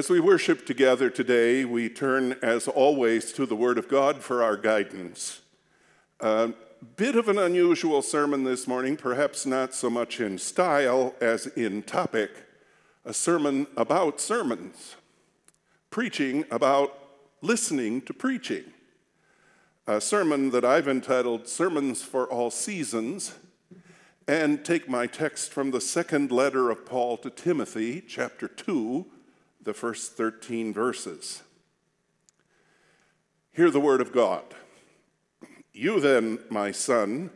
As we worship together today, we turn, as always, to the Word of God for our guidance. A bit of an unusual sermon this morning, perhaps not so much in style as in topic, a sermon about sermons, preaching about listening to preaching, a sermon that I've entitled Sermons for All Seasons, and take my text from the second letter of Paul to Timothy, chapter 2, the first 13 verses. Hear the word of God. You then, my son,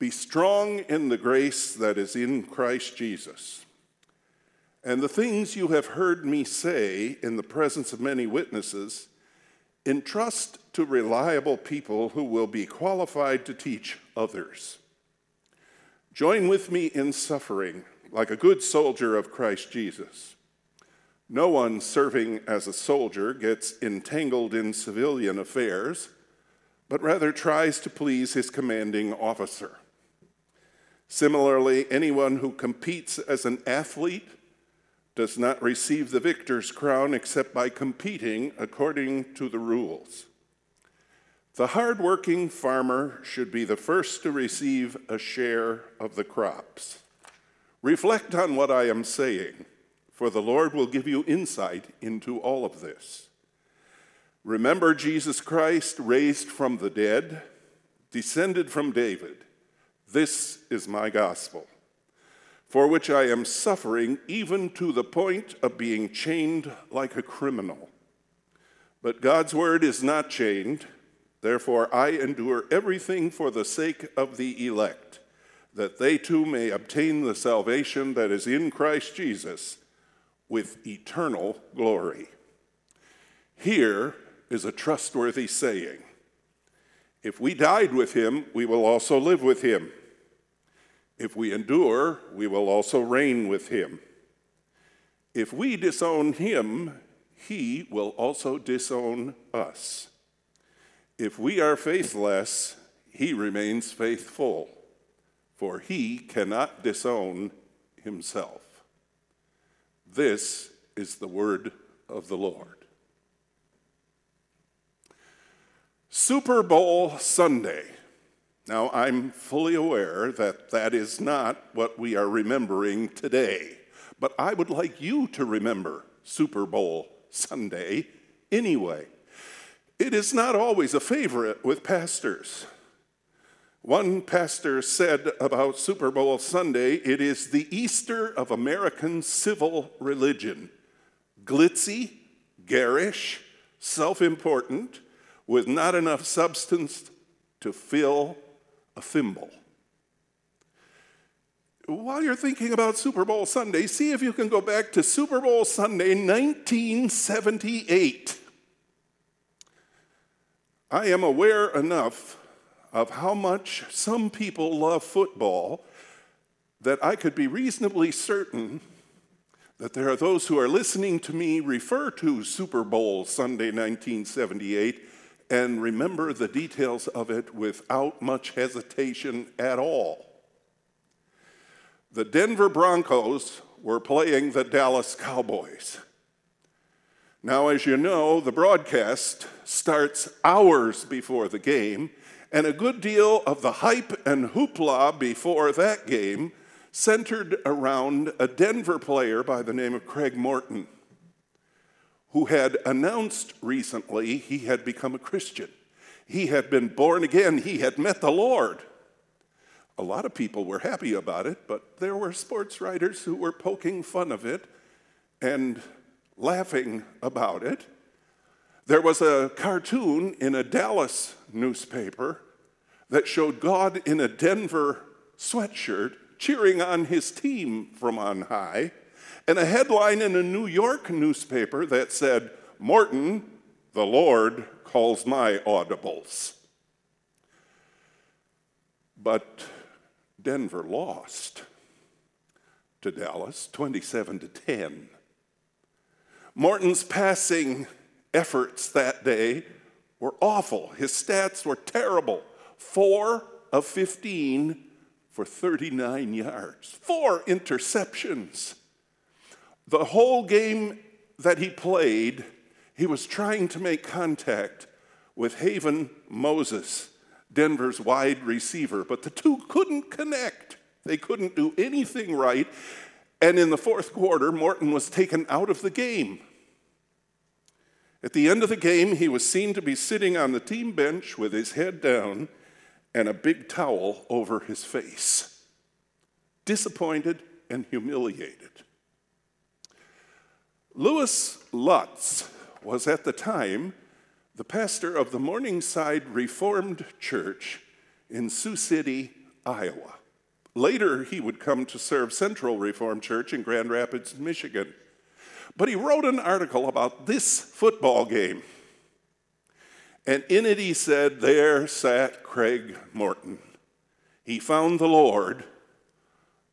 be strong in the grace that is in Christ Jesus. And the things you have heard me say in the presence of many witnesses, entrust to reliable people who will be qualified to teach others. Join with me in suffering like a good soldier of Christ Jesus. No one serving as a soldier gets entangled in civilian affairs, but rather tries to please his commanding officer. Similarly, anyone who competes as an athlete does not receive the victor's crown except by competing according to the rules. The hard-working farmer should be the first to receive a share of the crops. Reflect on what I am saying, for the Lord will give you insight into all of this. Remember Jesus Christ, raised from the dead, descended from David. This is my gospel, for which I am suffering even to the point of being chained like a criminal. But God's word is not chained. Therefore, I endure everything for the sake of the elect, that they too may obtain the salvation that is in Christ Jesus, with eternal glory. Here is a trustworthy saying. If we died with him, we will also live with him. If we endure, we will also reign with him. If we disown him, he will also disown us. If we are faithless, he remains faithful, for he cannot disown himself. This is the word of the Lord. Super Bowl Sunday. Now, I'm fully aware that that is not what we are remembering today, but I would like you to remember Super Bowl Sunday anyway. It is not always a favorite with pastors. One pastor said about Super Bowl Sunday, it is the Easter of American civil religion. Glitzy, garish, self-important, with not enough substance to fill a thimble. While you're thinking about Super Bowl Sunday, see if you can go back to Super Bowl Sunday 1978. I am aware enough of how much some people love football that I could be reasonably certain that there are those who are listening to me refer to Super Bowl Sunday 1978 and remember the details of it without much hesitation at all. The Denver Broncos were playing the Dallas Cowboys. Now, as you know, the broadcast starts hours before the game, and a good deal of the hype and hoopla before that game centered around a Denver player by the name of Craig Morton, who had announced recently he had become a Christian. He had been born again. He had met the Lord. A lot of people were happy about it, but there were sports writers who were poking fun of it and laughing about it. There was a cartoon in a Dallas newspaper that showed God in a Denver sweatshirt cheering on his team from on high, and a headline in a New York newspaper that said, Morton, the Lord calls my audibles. But Denver lost to Dallas 27-10. Morton's passing efforts that day were awful. His stats were terrible. 4 of 15 for 39 yards. 4 interceptions. The whole game that he played, he was trying to make contact with Haven Moses, Denver's wide receiver, but the two couldn't connect. They couldn't do anything right, and in the fourth quarter, Morton was taken out of the game. At the end of the game, he was seen to be sitting on the team bench with his head down and a big towel over his face, disappointed and humiliated. Louis Lutz was at the time the pastor of the Morningside Reformed Church in Sioux City, Iowa. Later, he would come to serve Central Reformed Church in Grand Rapids, Michigan. But he wrote an article about this football game. And in it he said, "There sat Craig Morton. He found the Lord,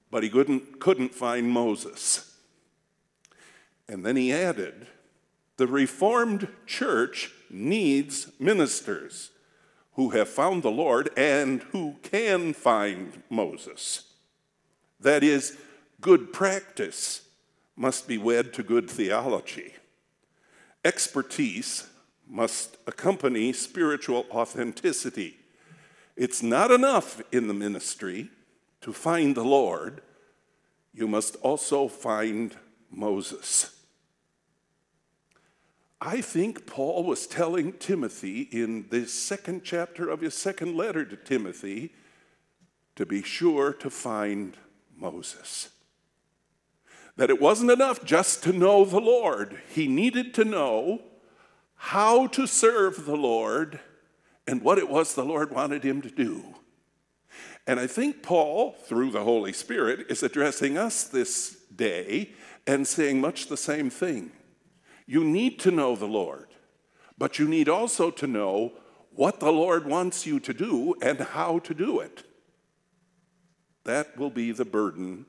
but he couldn't find Moses." And then he added, "The Reformed Church needs ministers who have found the Lord and who can find Moses. That is, good practice must be wed to good theology. Expertise must accompany spiritual authenticity. It's not enough in the ministry to find the Lord. You must also find Moses." I think Paul was telling Timothy in this second chapter of his second letter to Timothy to be sure to find Moses. That it wasn't enough just to know the Lord. He needed to know how to serve the Lord and what it was the Lord wanted him to do. And I think Paul, through the Holy Spirit, is addressing us this day and saying much the same thing. You need to know the Lord, but you need also to know what the Lord wants you to do and how to do it. That will be the burden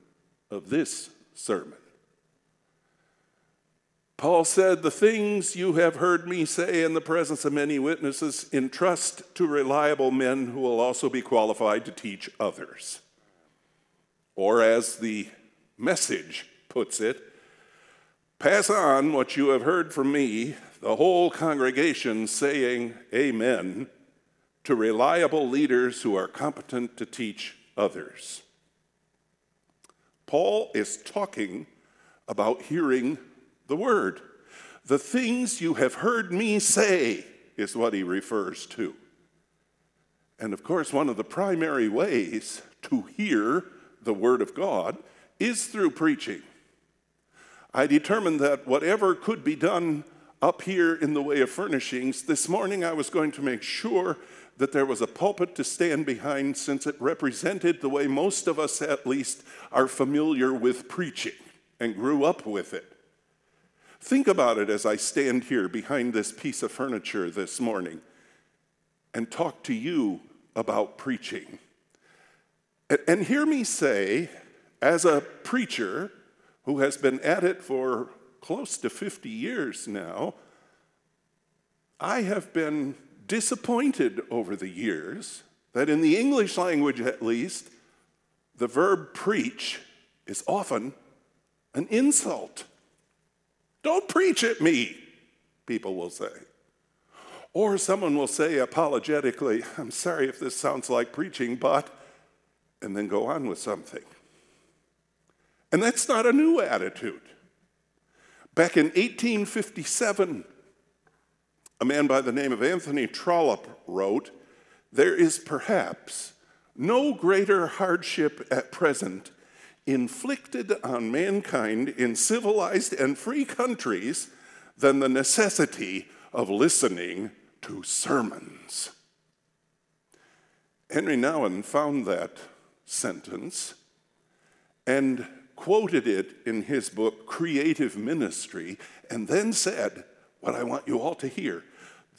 of this sermon. Paul said, "The things you have heard me say in the presence of many witnesses, entrust to reliable men who will also be qualified to teach others." Or as the Message puts it, "Pass on what you have heard from me, the whole congregation saying amen, to reliable leaders who are competent to teach others." Paul is talking about hearing the word. The things you have heard me say is what he refers to. And of course, one of the primary ways to hear the word of God is through preaching. I determined that whatever could be done up here in the way of furnishings, this morning I was going to make sure that there was a pulpit to stand behind, since it represented the way most of us at least are familiar with preaching and grew up with it. Think about it as I stand here behind this piece of furniture this morning and talk to you about preaching. And hear me say, as a preacher who has been at it for close to 50 years now, I have been disappointed over the years that in the English language at least, the verb preach is often an insult. "Don't preach at me," people will say. Or someone will say apologetically, "I'm sorry if this sounds like preaching, but," and then go on with something. And that's not a new attitude. Back in 1857, a man by the name of Anthony Trollope wrote, "There is perhaps no greater hardship at present inflicted on mankind in civilized and free countries than the necessity of listening to sermons." Henry Nouwen found that sentence and quoted it in his book, Creative Ministry, and then said what I want you all to hear.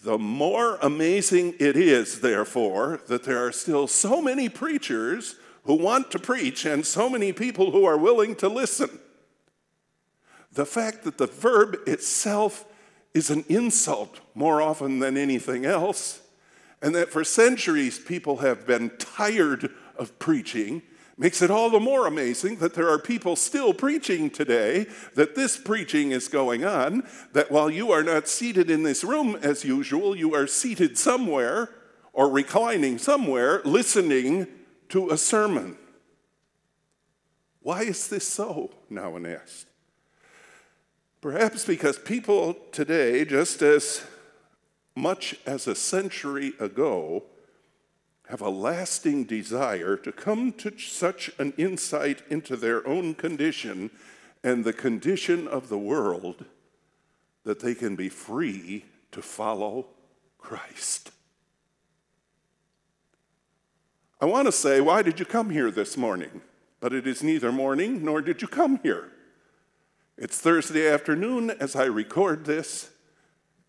"The more amazing it is, therefore, that there are still so many preachers who want to preach and so many people who are willing to listen. The fact that the verb itself is an insult more often than anything else, and that for centuries people have been tired of preaching Makes it all the more amazing that there are people still preaching today, that this preaching is going on, that while you are not seated in this room as usual, you are seated somewhere or reclining somewhere listening to a sermon. Why is this so? Nouwen asked. Perhaps because people today, just as much as a century ago, have a lasting desire to come to such an insight into their own condition and the condition of the world that they can be free to follow Christ. I want to say, why did you come here this morning? But it is neither morning nor did you come here. It's Thursday afternoon as I record this,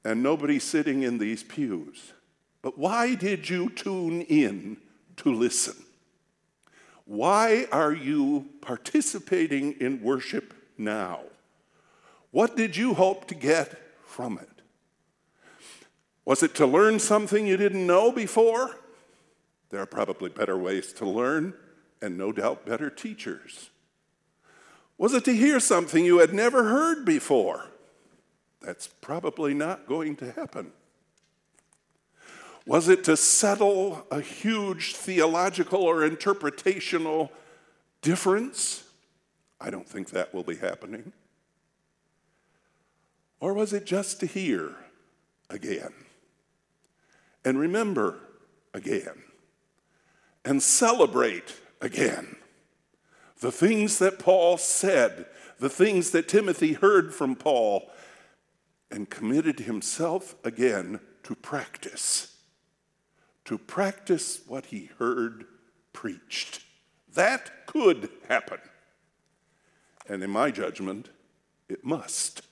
and nobody's sitting in these pews. But why did you tune in to listen? Why are you participating in worship now? What did you hope to get from it? Was it to learn something you didn't know before? There are probably better ways to learn, and no doubt better teachers. Was it to hear something you had never heard before? That's probably not going to happen. Was it to settle a huge theological or interpretational difference? I don't think that will be happening. Or was it just to hear again and remember again and celebrate again the things that Paul said, the things that Timothy heard from Paul, and committed himself again to practice? To practice what he heard preached. That could happen. And in my judgment, it must.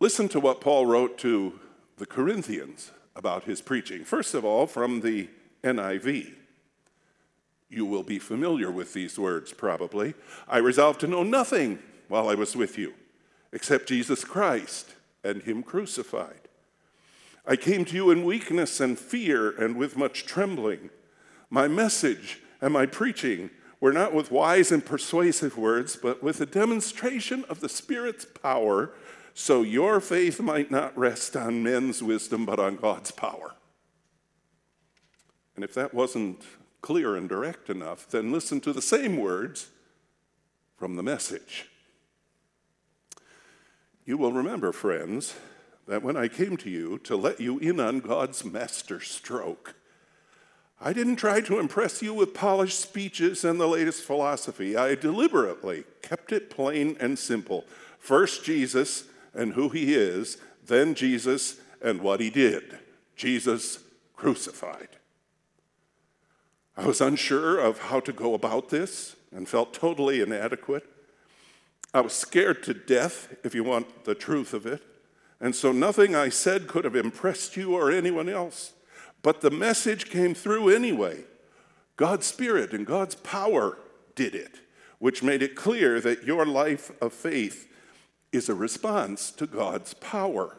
Listen to what Paul wrote to the Corinthians about his preaching. First of all, from the NIV. You will be familiar with these words, probably. I resolved to know nothing while I was with you, except Jesus Christ and him crucified. I came to you in weakness and fear and with much trembling. My message and my preaching were not with wise and persuasive words, but with a demonstration of the Spirit's power, so your faith might not rest on men's wisdom, but on God's power. And if that wasn't clear and direct enough, then listen to the same words from the message. You will remember, friends, that when I came to you to let you in on God's master stroke, I didn't try to impress you with polished speeches and the latest philosophy. I deliberately kept it plain and simple. First Jesus and who he is, then Jesus and what he did. Jesus crucified. I was unsure of how to go about this and felt totally inadequate. I was scared to death, if you want the truth of it. And so nothing I said could have impressed you or anyone else. But the message came through anyway. God's Spirit and God's power did it, which made it clear that your life of faith is a response to God's power,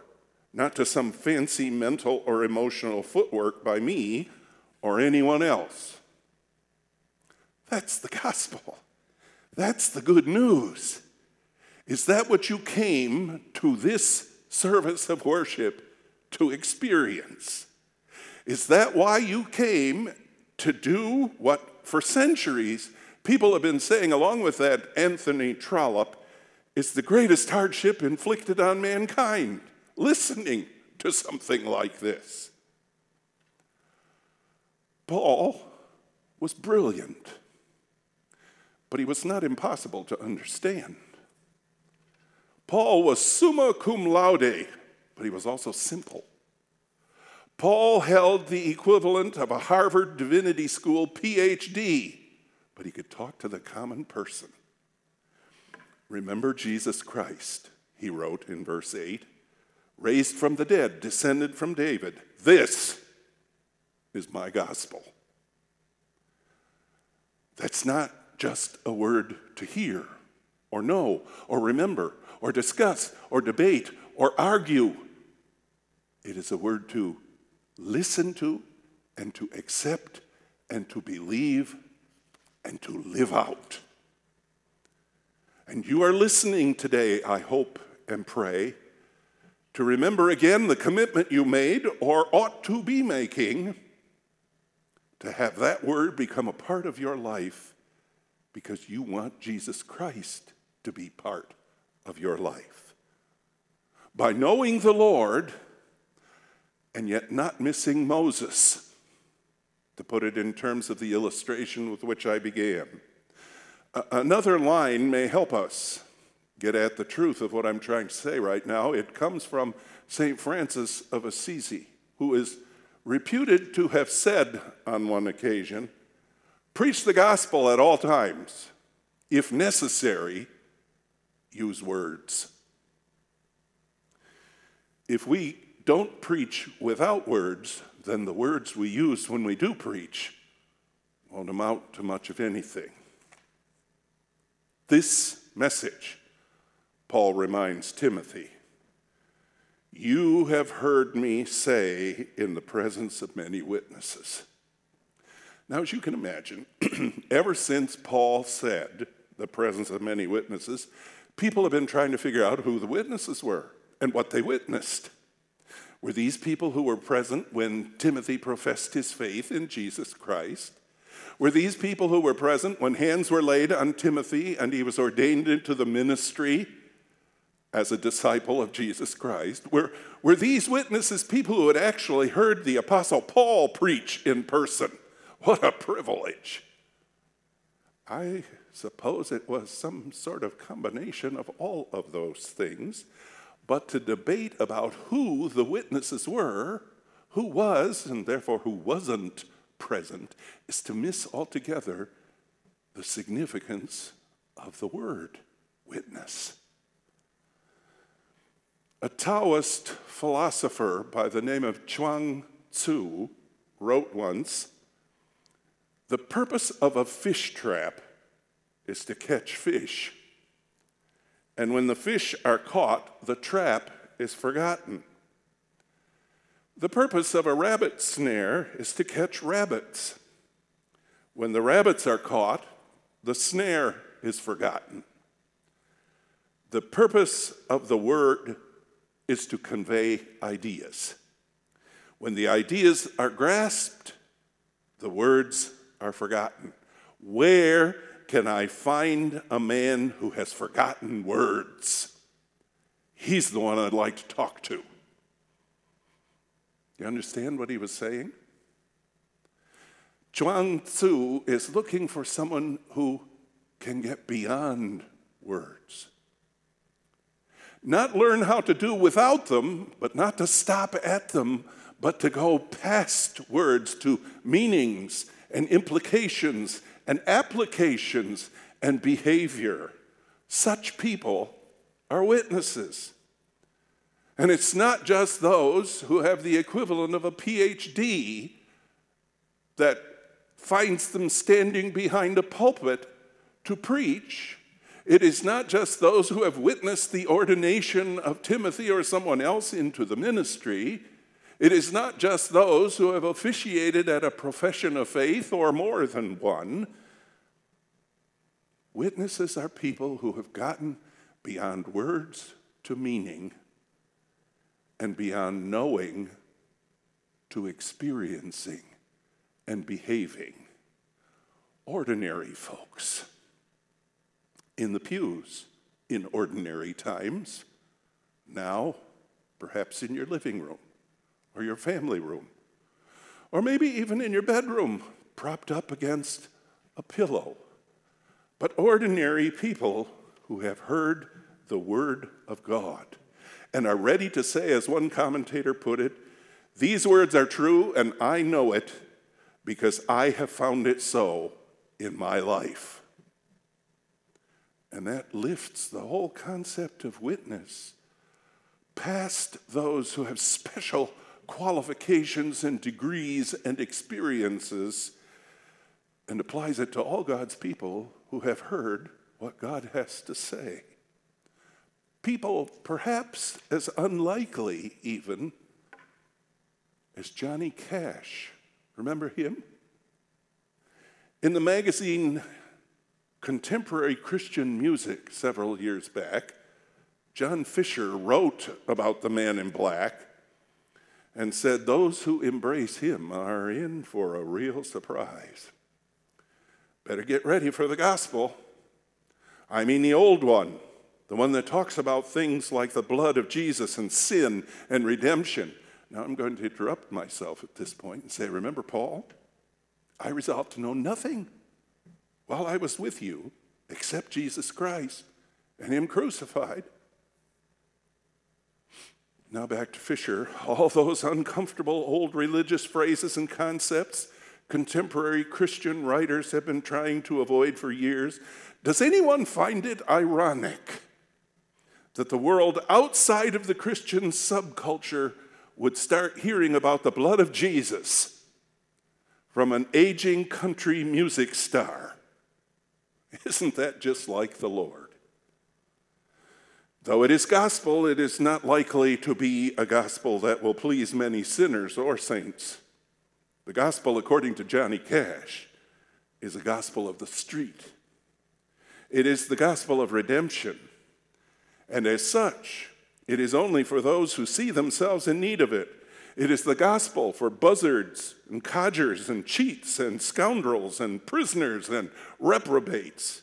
not to some fancy mental or emotional footwork by me or anyone else. That's the gospel. That's the good news. Is that what you came to this service of worship to experience? Is that why you came to do what for centuries people have been saying, along with that Anthony Trollope, is the greatest hardship inflicted on mankind? Listening to something like this. Paul was brilliant, but he was not impossible to understand. Paul was summa cum laude, but he was also simple. Paul held the equivalent of a Harvard Divinity School PhD, but he could talk to the common person. Remember Jesus Christ, he wrote in verse 8, raised from the dead, descended from David. This is my gospel. That's not just a word to hear or know or remember or discuss, or debate, or argue. It is a word to listen to, and to accept, and to believe and to live out. And you are listening today, I hope and pray, to remember again the commitment you made or ought to be making to have that word become a part of your life because you want Jesus Christ to be part of your life. By knowing the Lord and yet not missing Moses, to put it in terms of the illustration with which I began. Another line may help us get at the truth of what I'm trying to say right now. It comes from St. Francis of Assisi, who is reputed to have said on one occasion, "Preach the gospel at all times. If necessary, use words." If we don't preach without words, then the words we use when we do preach won't amount to much of anything. This message, Paul reminds Timothy, "You have heard me say in the presence of many witnesses." Now, as you can imagine, ever since Paul said the presence of many witnesses, people have been trying to figure out who the witnesses were and what they witnessed. Were these people who were present when Timothy professed his faith in Jesus Christ? Were these people who were present when hands were laid on Timothy and he was ordained into the ministry as a disciple of Jesus Christ? Were these witnesses people who had actually heard the Apostle Paul preach in person? What a privilege. I suppose it was some sort of combination of all of those things. But to debate about who the witnesses were, who was, and therefore who wasn't present, is to miss altogether the significance of the word witness. A Taoist philosopher by the name of Zhuang Tzu wrote once, "The purpose of a fish trap is to catch fish. And when the fish are caught, the trap is forgotten. The purpose of a rabbit snare is to catch rabbits. When the rabbits are caught, the snare is forgotten. The purpose of the word is to convey ideas. When the ideas are grasped, the words are forgotten. Where can I find a man who has forgotten words? He's the one I'd like to talk to." You understand what he was saying? Zhuang Tzu is looking for someone who can get beyond words. Not learn how to do without them, but not to stop at them, but to go past words to meanings and implications and applications and behavior. Such people are witnesses. And it's not just those who have the equivalent of a PhD that finds them standing behind a pulpit to preach. It is not just those who have witnessed the ordination of Timothy or someone else into the ministry. It is not just those who have officiated at a profession of faith or more than one. Witnesses are people who have gotten beyond words to meaning and beyond knowing to experiencing and behaving. Ordinary folks in the pews in ordinary times, now perhaps in your living room, or your family room, or maybe even in your bedroom, propped up against a pillow. But ordinary people who have heard the word of God and are ready to say, as one commentator put it, "These words are true and I know it because I have found it so in my life." And that lifts the whole concept of witness past those who have special qualifications and degrees and experiences and applies it to all God's people who have heard what God has to say. People perhaps as unlikely even as Johnny Cash. Remember him? In the magazine Contemporary Christian Music several years back, John Fisher wrote about the man in black and said, "Those who embrace him are in for a real surprise." Better get ready for the gospel. I mean the old one, the one that talks about things like the blood of Jesus and sin and redemption. Now I'm going to interrupt myself at this point and say, remember Paul? I resolved to know nothing while I was with you except Jesus Christ and him crucified. Now back to Fisher. All those uncomfortable old religious phrases and concepts contemporary Christian writers have been trying to avoid for years. Does anyone find it ironic that the world outside of the Christian subculture would start hearing about the blood of Jesus from an aging country music star? Isn't that just like the Lord? Though it is gospel, it is not likely to be a gospel that will please many sinners or saints. The gospel, according to Johnny Cash, is a gospel of the street. It is the gospel of redemption, and as such, it is only for those who see themselves in need of it. It is the gospel for buzzards and codgers and cheats and scoundrels and prisoners and reprobates.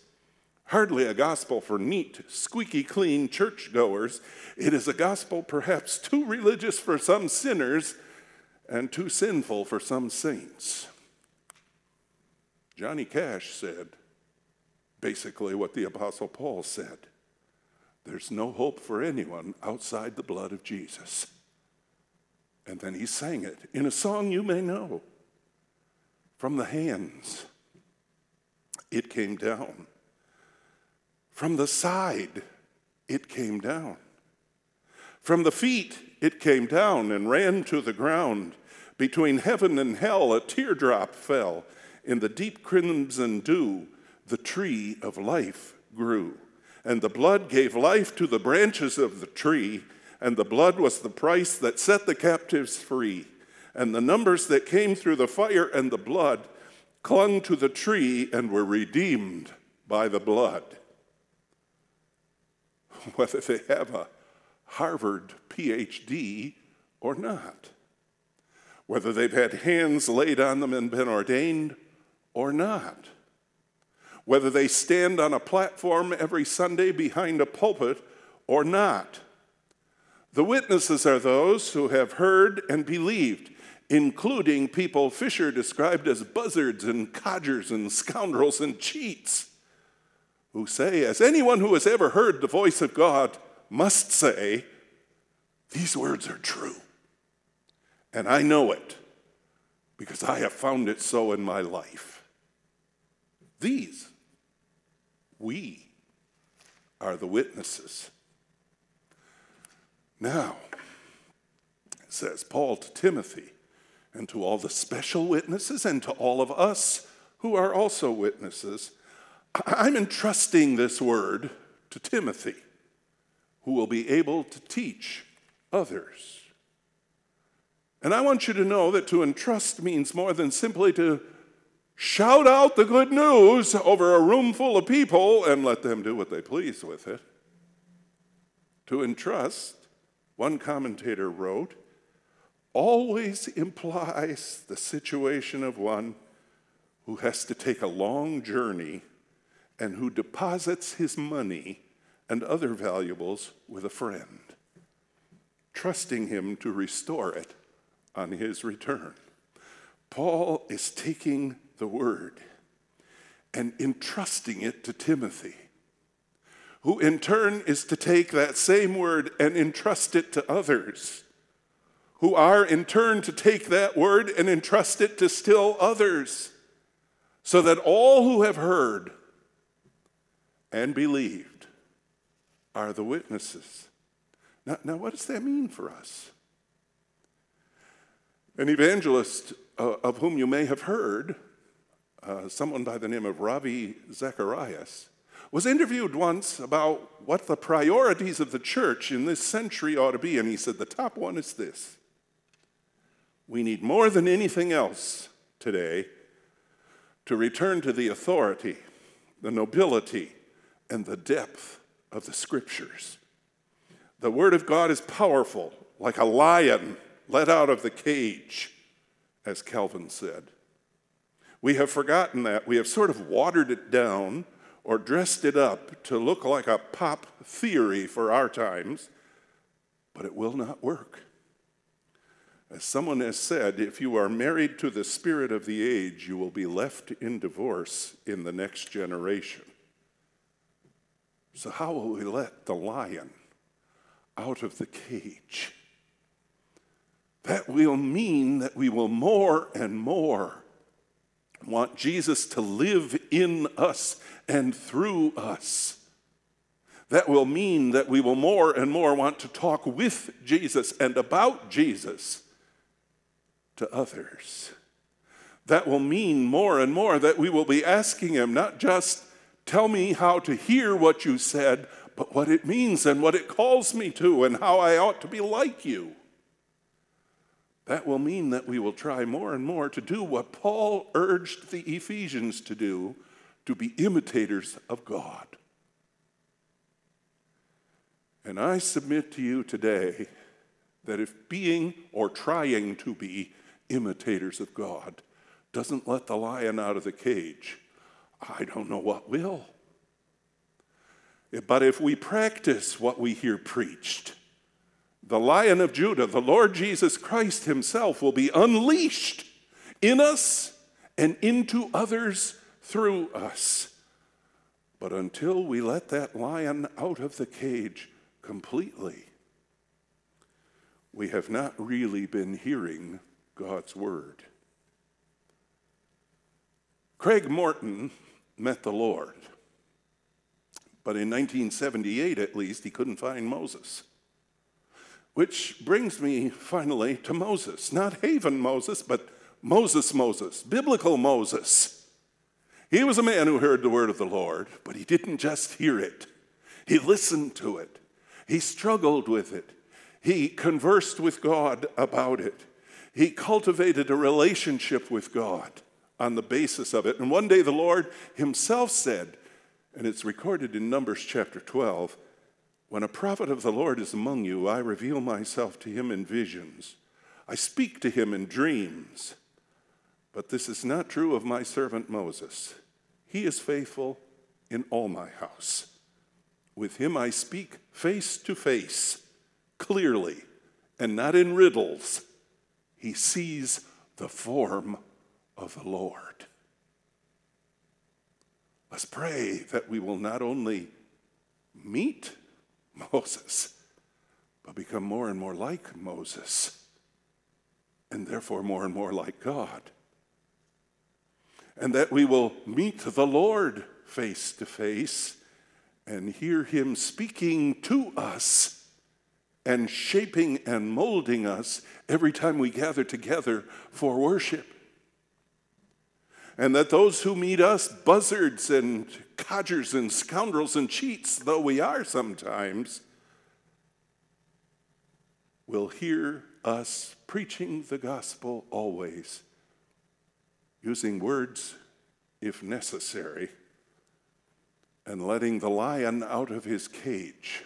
Hardly a gospel for neat, squeaky clean churchgoers. It is a gospel perhaps too religious for some sinners and too sinful for some saints. Johnny Cash said basically what the Apostle Paul said. There's no hope for anyone outside the blood of Jesus. And then he sang it in a song you may know. From the hands, it came down. From the side, it came down. From the feet, it came down and ran to the ground. Between heaven and hell, a teardrop fell. In the deep crimson dew, the tree of life grew. And the blood gave life to the branches of the tree. And the blood was the price that set the captives free. And the numbers that came through the fire and the blood clung to the tree and were redeemed by the blood. Whether they have a Harvard PhD or not, whether they've had hands laid on them and been ordained or not, whether they stand on a platform every Sunday behind a pulpit or not. The witnesses are those who have heard and believed, including people Fisher described as buzzards and codgers and scoundrels and cheats, who say, as anyone who has ever heard the voice of God must say, these words are true, and I know it because I have found it so in my life. We are the witnesses. Now, says Paul to Timothy, and to all the special witnesses and to all of us who are also witnesses, I'm entrusting this word to Timothy, who will be able to teach others. And I want you to know that to entrust means more than simply to shout out the good news over a room full of people and let them do what they please with it. To entrust, one commentator wrote, always implies the situation of one who has to take a long journey and who deposits his money and other valuables with a friend, trusting him to restore it on his return. Paul is taking the word and entrusting it to Timothy, who in turn is to take that same word and entrust it to others, who are in turn to take that word and entrust it to still others, so that all who have heard and believed are the witnesses. Now, what does that mean for us? An evangelist of whom you may have heard, someone by the name of Ravi Zacharias, was interviewed once about what the priorities of the church in this century ought to be, and he said the top one is this. We need more than anything else today to return to the authority, the nobility, and the depth of the Scriptures. The Word of God is powerful, like a lion let out of the cage, as Calvin said. We have forgotten that. We have sort of watered it down or dressed it up to look like a pop theory for our times, but it will not work. As someone has said, if you are married to the spirit of the age, you will be left in divorce in the next generation. So how will we let the lion out of the cage? That will mean that we will more and more want Jesus to live in us and through us. That will mean that we will more and more want to talk with Jesus and about Jesus to others. That will mean more and more that we will be asking him not just, tell me how to hear what you said, but what it means and what it calls me to and how I ought to be like you. That will mean that we will try more and more to do what Paul urged the Ephesians to do, to be imitators of God. And I submit to you today that if being or trying to be imitators of God doesn't let the lion out of the cage, I don't know what will. But if we practice what we hear preached, the Lion of Judah, the Lord Jesus Christ himself, will be unleashed in us and into others through us. But until we let that lion out of the cage completely, we have not really been hearing God's word. Craig Morton met the Lord, but in 1978 at least, he couldn't find Moses. Which brings me finally to Moses, not Haven Moses, but Moses, biblical Moses. He was a man who heard the word of the Lord, but he didn't just hear it. He listened to it. He struggled with it. He conversed with God about it. He cultivated a relationship with God on the basis of it. And one day the Lord himself said, and it's recorded in Numbers chapter 12, when a prophet of the Lord is among you, I reveal myself to him in visions. I speak to him in dreams. But this is not true of my servant Moses. He is faithful in all my house. With him I speak face to face, clearly, and not in riddles. He sees the form of the Lord. Let's pray that we will not only meet Moses, but become more and more like Moses, and therefore more and more like God. And that we will meet the Lord face to face and hear him speaking to us and shaping and molding us every time we gather together for worship. And that those who meet us, buzzards and codgers and scoundrels and cheats, though we are sometimes, will hear us preaching the gospel always, using words if necessary, and letting the lion out of his cage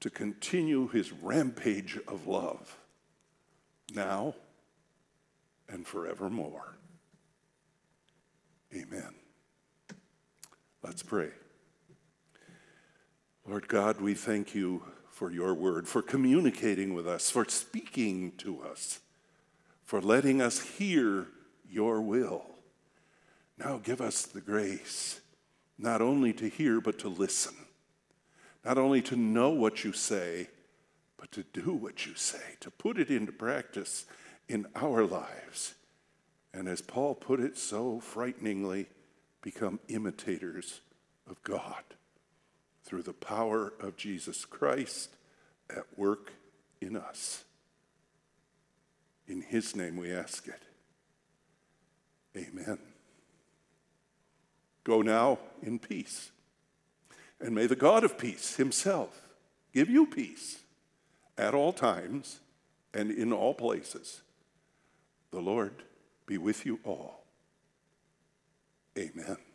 to continue his rampage of love now and forevermore. Amen. Let's pray. Lord God, we thank you for your word, for communicating with us, for speaking to us, for letting us hear your will. Now give us the grace not only to hear but to listen, not only to know what you say, but to do what you say, to put it into practice in our lives. And as Paul put it so frighteningly, become imitators of God through the power of Jesus Christ at work in us. In his name we ask it. Amen. Go now in peace. And may the God of peace himself give you peace at all times and in all places. The Lord be with you all. Amen.